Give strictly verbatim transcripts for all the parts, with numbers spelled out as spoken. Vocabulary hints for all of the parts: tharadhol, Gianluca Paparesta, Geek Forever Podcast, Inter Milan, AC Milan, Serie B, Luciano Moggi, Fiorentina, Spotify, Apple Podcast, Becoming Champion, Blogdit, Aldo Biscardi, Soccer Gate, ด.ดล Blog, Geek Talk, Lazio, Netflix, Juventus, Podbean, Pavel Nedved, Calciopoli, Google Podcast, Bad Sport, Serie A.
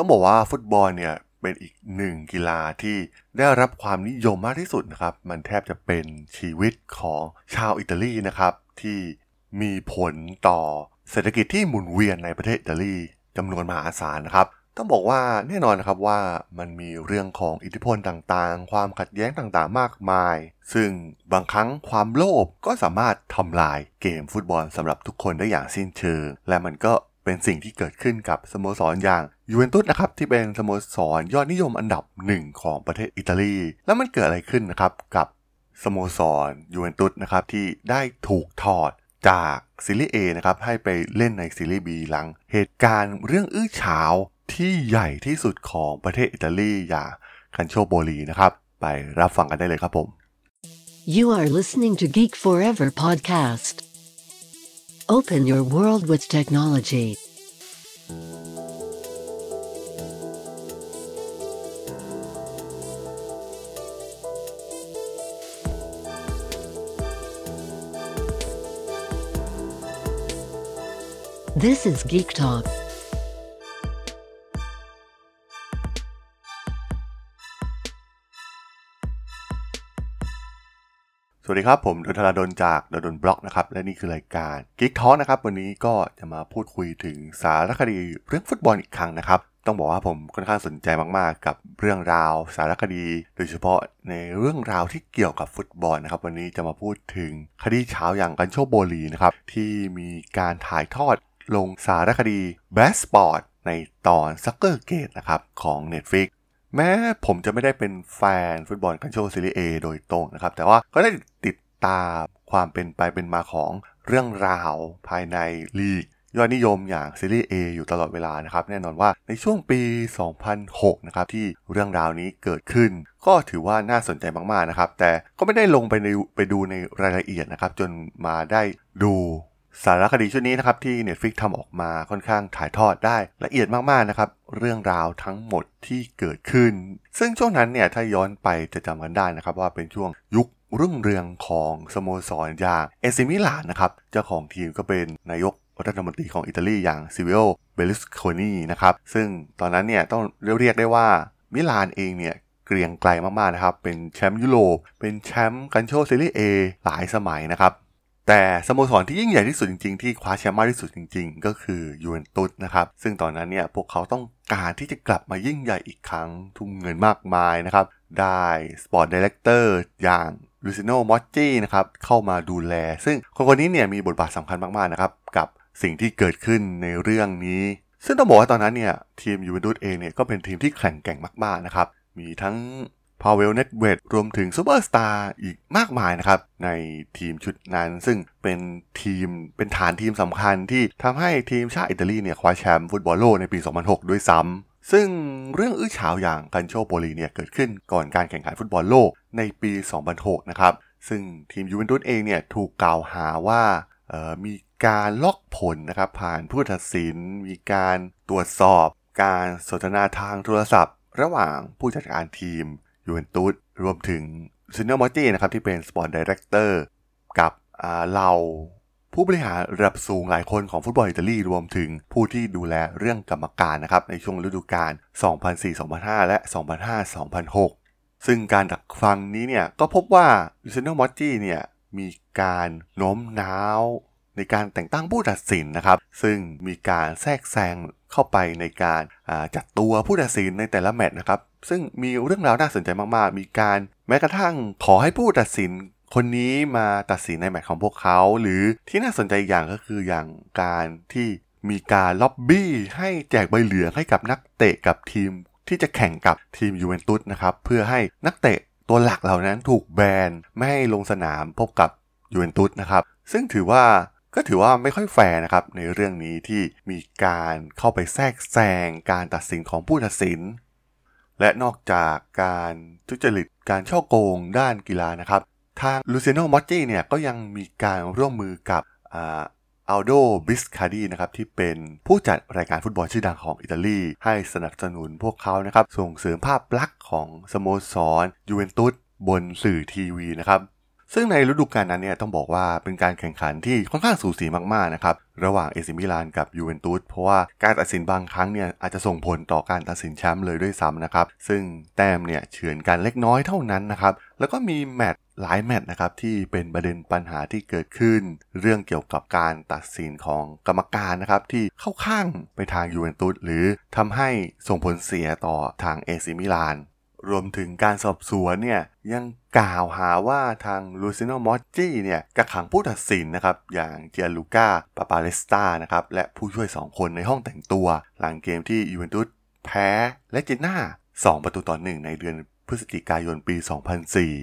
ต้องบอกว่าฟุตบอลเนี่ยเป็นอีกหนึ่งกีฬาที่ได้รับความนิยมมากที่สุดนะครับมันแทบจะเป็นชีวิตของชาวอิตาลีนะครับที่มีผลต่อเศรษฐกิจที่หมุนเวียนในประเทศอิตาลีจำนวนมหาศาลนะครับต้องบอกว่าแน่นอนนะครับว่ามันมีเรื่องของอิทธิพลต่างๆความขัดแย้งต่างๆมากมายซึ่งบางครั้งความโลภก็สามารถทำลายเกมฟุตบอลสำหรับทุกคนได้อย่างสิ้นเชิงและมันก็เป็นสิ่งที่เกิดขึ้นกับสโมสรอย่างยูเวนตุสนะครับที่เป็นสโมสรยอดนิยมอันดับหนึ่งของประเทศอิตาลีแล้วมันเกิดอะไรขึ้นนะครับกับสโมสรยูเวนตุสนะครับที่ได้ถูกถอดจากซีรีส์ A นะครับให้ไปเล่นในซีรีส์ B หลังเหตุการณ์เรื่องอื้อฉาวที่ใหญ่ที่สุดของประเทศอิตาลีอย่างคันโชโบลีนะครับไปรับฟังกันได้เลยครับผม You are listening to Geek Forever Podcast. Open your world with technology. This is Geek Talk.สวัสดีครับผมดลธราดลจากดลดลบล็อกนะครับและนี่คือรายการ Geek Talk นะครับวันนี้ก็จะมาพูดคุยถึงสารคดีเรื่องฟุตบอลอีกครั้งนะครับต้องบอกว่าผมค่อนข้างสนใจมากๆกับเรื่องราวสารคดีโดยเฉพาะในเรื่องราวที่เกี่ยวกับฟุตบอลนะครับวันนี้จะมาพูดถึงคดีเช้าอย่างคันโชโบลีนะครับที่มีการถ่ายทอดลงสารคดี Bad Sport ในตอน Soccer Gate นะครับของ Netflixแม้ผมจะไม่ได้เป็นแฟนฟุตบอลคันโชซีรีส์ A โดยตรงนะครับแต่ว่าก็ได้ติดตามความเป็นไปเป็นมาของเรื่องราวภายในลีกยอดนิยมอย่างซีรีส์ A อยู่ตลอดเวลานะครับแน่นอนว่าในช่วงปีสองพันหกนะครับที่เรื่องราวนี้เกิดขึ้นก็ถือว่าน่าสนใจมากๆนะครับแต่ก็ไม่ได้ลงไปในไปดูในรายละเอียดนะครับจนมาได้ดูสารคดีชุดนี้นะครับที่ Netflix ทำออกมาค่อนข้างถ่ายทอดได้ละเอียดมากๆนะครับเรื่องราวทั้งหมดที่เกิดขึ้นซึ่งช่วงนั้นเนี่ยถ้าย้อนไปจะจำกันได้นะครับว่าเป็นช่วงยุครุ่งเรืองของสโมสรอย่างเอซิมิลานนะครับเจ้าของทีมก็เป็นนายกรัฐมนตรีของอิตาลีอย่างซิวิโอเบลลุสโคนีนะครับซึ่งตอนนั้นเนี่ยต้องเรียกได้ว่ามิลานเองเนี่ยเกรียงไกรมากๆนะครับเป็นแชมป์ยุโรปเป็นแชมป์คันโชซีรีส์ A หลายสมัยนะครับแต่สโมสรที่ยิ่งใหญ่ที่สุดจริงๆที่คว้าแชมป์มากที่สุดจริงๆก็คือยูเวนตุสนะครับซึ่งตอนนั้นเนี่ยพวกเขาต้องการที่จะกลับมายิ่งใหญ่อีกครั้งทุ่มเงินมากมายนะครับได้สปอร์ตไดเรคเตอร์อย่างลูซิโนมอตจี้นะครับเข้ามาดูแลซึ่งคนคนนี้เนี่ยมีบทบาทสำคัญมากๆนะครับกับสิ่งที่เกิดขึ้นในเรื่องนี้ซึ่งต้องบอกว่าตอนนั้นเนี่ยทีมยูเวนตุสเองเนี่ยก็เป็นทีมที่แข็งแกร่งมากๆนะครับมีทั้งพาเวลเน็ตเวทรวมถึงซูเปอร์สตาร์อีกมากมายนะครับในทีมชุดนั้นซึ่งเป็นทีมเป็นฐานทีมสำคัญที่ทำให้ทีมชาติอิตาลีเนี่ยคว้าแชมป์ฟุตบอลโลกในปีสองพันหกด้วยซ้ำซึ่งเรื่องอื้อฉาวอย่างคันโชโบลีเนี่ยเกิดขึ้นก่อนการแข่งขันฟุตบอลโลกในปีสองพันหกนะครับซึ่งทีมยูเวนตุสเองเนี่ยถูกกล่าวหาว่าเอ่อมีการล็อกผลนะครับผ่านผู้ตัดสินมีการตรวจสอบการสนทนาทางโทรศัพท์ระหว่างผู้จัดการทีมยูเวนตุสรวมถึงซินเนอร์มอตตี้นะครับที่เป็นสปอร์ตไดเรคเตอร์กับเหล่าผู้บริหารระดับสูงหลายคนของฟุตบอลอิตาลีรวมถึงผู้ที่ดูแลเรื่องกรรมการนะครับในช่วงฤดูกาล สองพันสี่ สองพันห้า และ สองพันห้า สองพันหก ซึ่งการดักฟังนี้เนี่ยก็พบว่าซินเนอร์มอตตี้เนี่ยมีการโน้มน้าวในการแต่งตั้งผู้ตัดสินนะครับซึ่งมีการแทรกแซงเข้าไปในการจัดตัวผู้ตัดสินในแต่ละแมตช์นะครับซึ่งมีเรื่องราวน่าสนใจมากๆมีการแม้กระทั่งขอให้ผู้ตัดสินคนนี้มาตัดสินในแมตช์ของพวกเขาหรือที่น่าสนใจอย่างก็คืออย่างการที่มีการล็อบบี้ให้แจกใบเหลืองให้กับนักเตะกับทีมที่จะแข่งกับทีมยูเวนตุสนะครับเพื่อให้นักเตะตัวหลักเหล่านั้นถูกแบนไม่ให้ลงสนามพบกับยูเวนตุสนะครับซึ่งถือว่าก็ถือว่าไม่ค่อยแฟร์นะครับในเรื่องนี้ที่มีการเข้าไปแทรกแซงการตัดสินของผู้ตัดสินและนอกจากการทุจริตการฉ้อโกงด้านกีฬานะครับทางลูซิโนมอตตี้เนี่ยก็ยังมีการร่วมมือกับอัลโดบิสคาร์ดีนะครับที่เป็นผู้จัดรายการฟุตบอลชื่อดังของอิตาลีให้สนับสนุนพวกเขานะครับส่งเสริมภาพลักษณ์ของสโมสรยูเวนตุสบนสื่อทีวีนะครับ ซึ่งในฤดูกาลนั้นเนี่ยต้องบอกว่าเป็นการแข่งขันที่ค่อนข้างสูสีมากๆนะครับระหว่างเอซิมิลานกับยูเวนตุสเพราะว่าการตัดสินบางครั้งเนี่ยอาจจะส่งผลต่อการตัดสินแชมป์เลยด้วยซ้ำนะครับซึ่งแต้มเนี่ยเฉือนกันเล็กน้อยเท่านั้นนะครับแล้วก็มีแมตช์หลายแมตช์นะครับที่เป็นประเด็นปัญหาที่เกิดขึ้นเรื่องเกี่ยวกับการตัดสินของกรรมการนะครับที่เข้าข้างไปทางยูเวนตุสหรือทำให้ส่งผลเสียต่อทางเอซิมิลานรวมถึงการสอบสวนเนี่ยยังกล่าวหาว่าทางลูซิโนมอตจี้เนี่ยกักขังผู้ตัดสินนะครับอย่างเจียลูก้าปาปาเลสตานะครับและผู้ช่วยสองคนในห้องแต่งตัวหลังเกมที่ยูเวนตุสแพ้และเจน่าสองประตูต่อหนึ่งในเดือนพฤศจิกายนปีสองพันสี่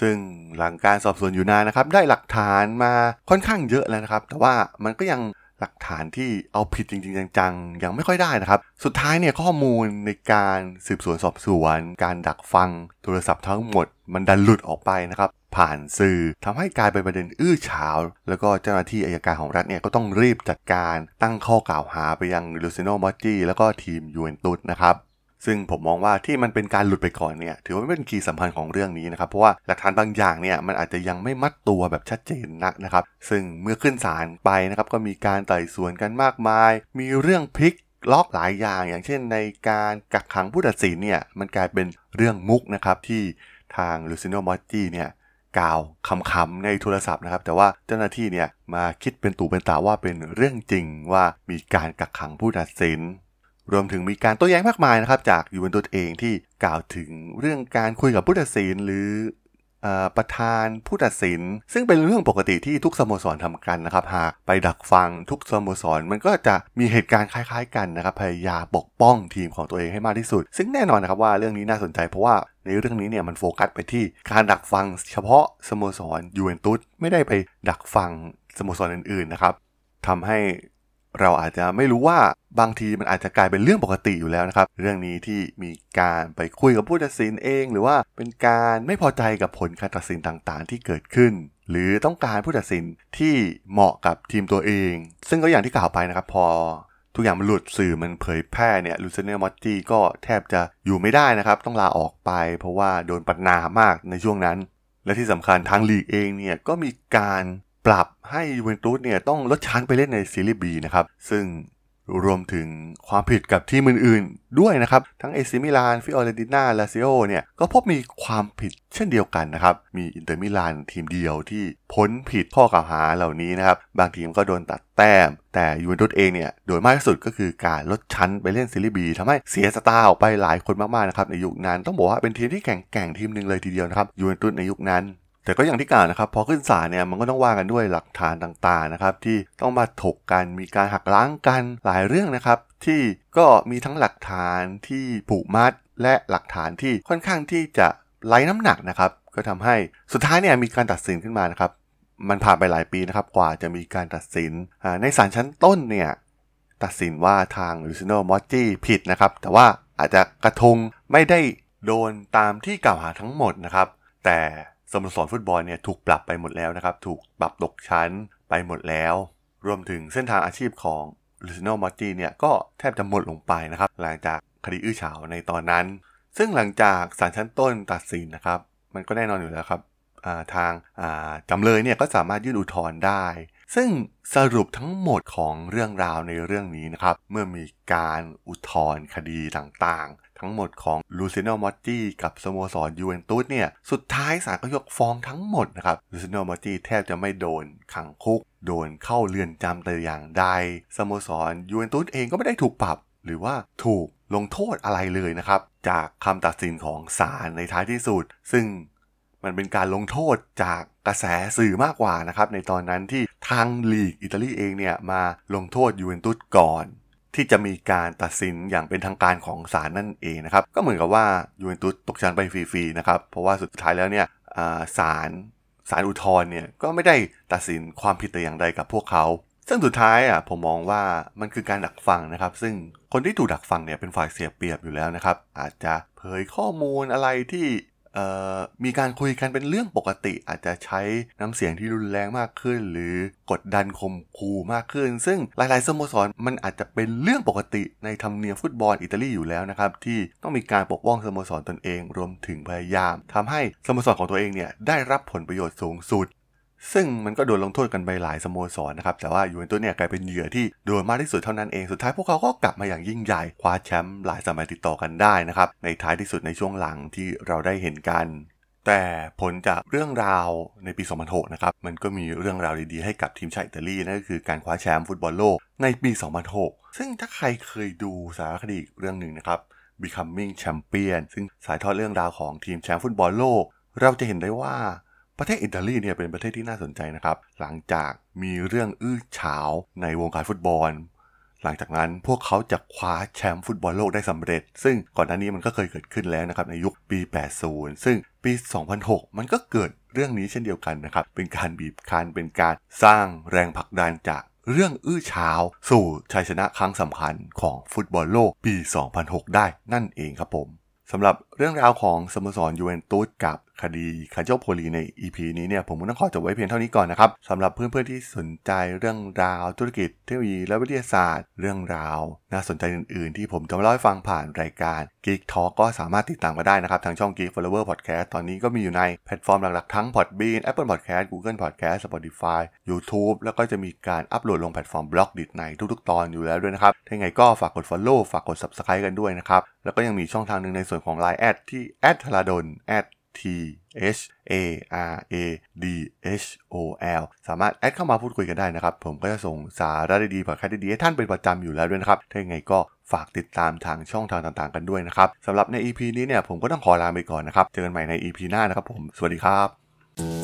ซึ่งหลังการสอบสวนอยู่นานนะครับได้หลักฐานมาค่อนข้างเยอะแล้วนะครับแต่ว่ามันก็ยังหลักฐานที่เอาผิดจริงๆจังๆยังไม่ค่อยได้นะครับสุดท้ายเนี่ยข้อมูลในการสืบสวนสอบสวนการดักฟังโทรศัพท์ทั้งหมดมันดันหลุดออกไปนะครับผ่านสื่อทำให้กลายเป็นประเด็นอื้อฉาวแล้วก็เจ้าหน้าที่อัยการของรัฐเนี่ยก็ต้องรีบจัดการตั้งข้อกล่าวหาไปยังลูซิโนมอตจี้แล้วก็ทีมยูเวนตุสนะครับซึ่งผมมองว่าที่มันเป็นการหลุดไปก่อนเนี่ยถือว่าเป็นคีย์สำคัญของเรื่องนี้นะครับเพราะว่าหลักฐานบางอย่างเนี่ยมันอาจจะยังไม่มัดตัวแบบชัดเจนนักนะครับซึ่งเมื่อขึ้นศาลไปนะครับก็มีการไต่สวนกันมากมายมีเรื่องพลิกล็อกหลายอย่างอย่างเช่นในการกักขังผู้ตัดสินเนี่ยมันกลายเป็นเรื่องมุกนะครับที่ทางลูซิโนมอตจี้เนี่ยกล่าวคำๆในโทรศัพท์นะครับแต่ว่าเจ้าหน้าที่เนี่ยมาคิดเป็นตู่เป็นตาว่าเป็นเรื่องจริงว่ามีการกักขังผู้ตัดสินรวมถึงมีการโต้แย้งมากมายนะครับจากยูเวนตุสเองที่กล่าวถึงเรื่องการคุยกับผู้ตัดสินหรือประธานผู้ตัดสินซึ่งเป็นเรื่องปกติที่ทุกสโมสรทำกันนะครับหากไปดักฟังทุกสโมสรมันก็จะมีเหตุการณ์คล้ายๆกันนะครับพยายามปกป้องทีมของตัวเองให้มากที่สุดซึ่งแน่นอนนะครับว่าเรื่องนี้น่าสนใจเพราะว่าในเรื่องนี้เนี่ยมันโฟกัสไปที่การดักฟังเฉพาะสโมสรยูเวนตุสไม่ได้ไปดักฟังสโมสรอื่นๆนะครับทำให้เราอาจจะไม่รู้ว่าบางทีมันอาจจะกลายเป็นเรื่องปกติอยู่แล้วนะครับเรื่องนี้ที่มีการไปคุยกับผู้ตัดสินเองหรือว่าเป็นการไม่พอใจกับผลการตัดสินต่างๆที่เกิดขึ้นหรือต้องการผู้ตัดสินที่เหมาะกับทีมตัวเองซึ่งก็อย่างที่กล่าวไปนะครับพอทุกอย่างมันหลุดสื่อมันเผยแพร่เนี่ยลูซิโนมอตจี้ก็แทบจะอยู่ไม่ได้นะครับต้องลาออกไปเพราะว่าโดนประณามมากในช่วงนั้นและที่สำคัญทางลีกเองเนี่ยก็มีการปรับให้ยูเวนตุสเนี่ยต้องลดชั้นไปเล่นในซีรีส์ B นะครับซึ่งรวมถึงความผิดกับทีมอื่นๆด้วยนะครับทั้งเอซิมิลานฟิออเรนติน่าลาซิโอเนี่ยก็พบมีความผิดเช่นเดียวกันนะครับมีอินเตอร์มิลานทีมเดียวที่พ้นผิดข้อกล่าวหาเหล่านี้นะครับบางทีมก็โดนตัดแต้มแต่ยูเวนตุสเองเนี่ยโดยมากที่สุดก็คือการลดชั้นไปเล่นซีรีส์ B ทำให้เสียสตาร์ออกไปหลายคนมากๆนะครับในยุคนั้นต้องบอกว่าเป็นทีมที่แข่งๆทีมนึงเลยทีเดียวนะครับยูเวนตุสในยุคนั้นแต่ก็อย่างที่กล่าวนะครับพอขึ้นศาลเนี่ยมันก็ต้องว่ากันด้วยหลักฐานต่างๆนะครับที่ต้องมาถกกันมีการหักล้างกันหลายเรื่องนะครับที่ก็มีทั้งหลักฐานที่ผูกมัดและหลักฐานที่ค่อนข้างที่จะไร้น้ำหนักนะครับก็ทำให้สุดท้ายเนี่ยมีการตัดสินขึ้นมานะครับมันผ่านไปหลายปีนะครับกว่าจะมีการตัดสินในศาลชั้นต้นเนี่ยตัดสินว่าทางลูซิโนมอตจี้ผิดนะครับแต่ว่าอาจจะกระทงไม่ได้โดนตามที่กล่าวหาทั้งหมดนะครับแต่สโมสรฟุตบอลเนี่ยถูกปรับไปหมดแล้วนะครับถูกปรับตกชั้นไปหมดแล้วรวมถึงเส้นทางอาชีพของลูซิโนมอตจี้เนี่ยก็แทบจะหมดลงไปนะครับหลังจากคดีอื้อฉาวในตอนนั้นซึ่งหลังจากศาลชั้นต้นตัดสินนะครับมันก็แน่นอนอยู่แล้วครับทางจำเลยเนี่ยก็สามารถยื่นอุทธรณ์ได้ซึ่งสรุปทั้งหมดของเรื่องราวในเรื่องนี้นะครับเมื่อมีการอุทธรณ์คดีต่างๆทั้งหมดของลูซิโนมอตจี้กับสโมสรยูเวนตุสเนี่ยสุดท้ายศาลก็ยกฟ้องทั้งหมดนะครับลูซิโนมอตจี้แทบจะไม่โดนขังคุกโดนเข้าเรือนจำแต่อย่างใดสโมสรยูเวนตุสเองก็ไม่ได้ถูกปรับหรือว่าถูกลงโทษอะไรเลยนะครับจากคำตัดสินของศาลในท้ายที่สุดซึ่งมันเป็นการลงโทษจากกระแสสื่อมากกว่านะครับในตอนนั้นที่ทางลีกอิตาลีเองเนี่ยมาลงโทษยูเวนตุสก่อนที่จะมีการตัดสินอย่างเป็นทางการของศาลนั่นเองนะครับก็เหมือนกับว่ายูเวนตุสตกชั้นไปฟรีๆนะครับเพราะว่าสุดท้ายแล้วเนี่ยศาลศาลอุทธรณ์เนี่ยก็ไม่ได้ตัดสินความผิดแต่อย่างใดกับพวกเขาซึ่งสุดท้ายอ่ะผมมองว่ามันคือการดักฟังนะครับซึ่งคนที่ถูกดักฟังเนี่ยเป็นฝ่ายเสียเปรียบอยู่แล้วนะครับอาจจะเผยข้อมูลอะไรที่ มีการคุยกันเป็นเรื่องปกติอาจจะใช้น้ำเสียงที่รุนแรงมากขึ้นหรือกดดันข่มขู่มากขึ้นซึ่งหลายๆสโมสรมันอาจจะเป็นเรื่องปกติในธรรมเนียมฟุตบอลอิตาลีอยู่แล้วนะครับที่ต้องมีการปกป้องสโมสรตนเองรวมถึงพยายามทำให้สโมสรของตัวเองเนี่ยได้รับผลประโยชน์สูงสุดซึ่งมันก็โดนลงโทษกันไปหลายสโมสรนะครับแต่ว่ายูเวนตุสเนี่ยกลายเป็นเหยื่อที่โดนมากที่สุดเท่านั้นเองสุดท้ายพวกเขาก็กลับมาอย่างยิ่งใหญ่คว้าแชมป์หลายสมัยติดต่อกันได้นะครับในท้ายที่สุดในช่วงหลังที่เราได้เห็นกันแต่ผลจากเรื่องราวในปีสองพันหกนะครับมันก็มีเรื่องราวดีๆให้กับทีมชาติอิตาลีนั่นก็คือการคว้าแชมป์ฟุตบอลโลกในปีสองพันหกซึ่งถ้าใครเคยดูสารคดีเรื่องนึงนะครับ Becoming Champion ซึ่งสายทอดเรื่องราวของทีมแชมป์ฟุตบอลโลกเราจะเห็นได้ว่าประเทศอิตาลีเนี่ยเป็นประเทศที่น่าสนใจนะครับหลังจากมีเรื่องอื้อฉาวในวงการฟุตบอลหลังจากนั้นพวกเขาจะคว้าแชมป์ฟุตบอลโลกได้สำเร็จซึ่งก่อนหน้านี้มันก็เคยเกิดขึ้นแล้วนะครับในยุคปีแปดสิบซึ่งปีสองพันหกมันก็เกิดเรื่องนี้เช่นเดียวกันนะครับเป็นการบีบคั้นเป็นการสร้างแรงผลักดันจากเรื่องอื้อฉาวสู่ชัยชนะครั้งสำคัญของฟุตบอลโลกปีสองพันหกได้นั่นเองครับผมสำหรับเรื่องราวของสโมสรยูเวนตุสกับคดีคาโจโพลีใน อี พี นี้เนี่ยผมต้องขอจบไว้เพียงเท่านี้ก่อนนะครับสำหรับเพื่อนๆที่สนใจเรื่องราวธุรกิจเทคโนโลยีและวิทยาศาสตร์เรื่องราวน่าสนใจอื่นๆที่ผมจะมาเล่าให้ฟังผ่านรายการ Geek Talk ก็สามารถติดตามมาได้นะครับทางช่อง Geek Forever Podcast ตอนนี้ก็มีอยู่ในแพลตฟอร์มหลักๆทั้ง Podbean Apple Podcast Google Podcast Spotify YouTube แล้วก็จะมีการอัปโหลดลงแพลตฟอร์ม Blogdit ในทุกๆตอนอยู่แล้วด้วยนะครับถ้าไงก็ฝากกด Follow ฝากกด Subscribe กันด้วยนะครับแล้วก็ยังมีช่องทางนึงในส่วนของ ไลน์ แอด ที่ แอท ธาราดล แอท ที เอช เอ อาร์ เอ ดี เอช โอ แอล สามารถแอดเข้ามาพูดคุยกันได้นะครับผมก็จะส่งสาระดีๆพอดแคสต์ดีๆให้ท่านเป็นประจำอยู่แล้วด้วยนะครับถ้ายังไงก็ฝากติดตามทางช่องทางต่างๆกันด้วยนะครับสำหรับใน อี พี นี้เนี่ยผมก็ต้องขอลาไปก่อนนะครับเจอกันใหม่ใน อี พี หน้านะครับผมสวัสดีครับ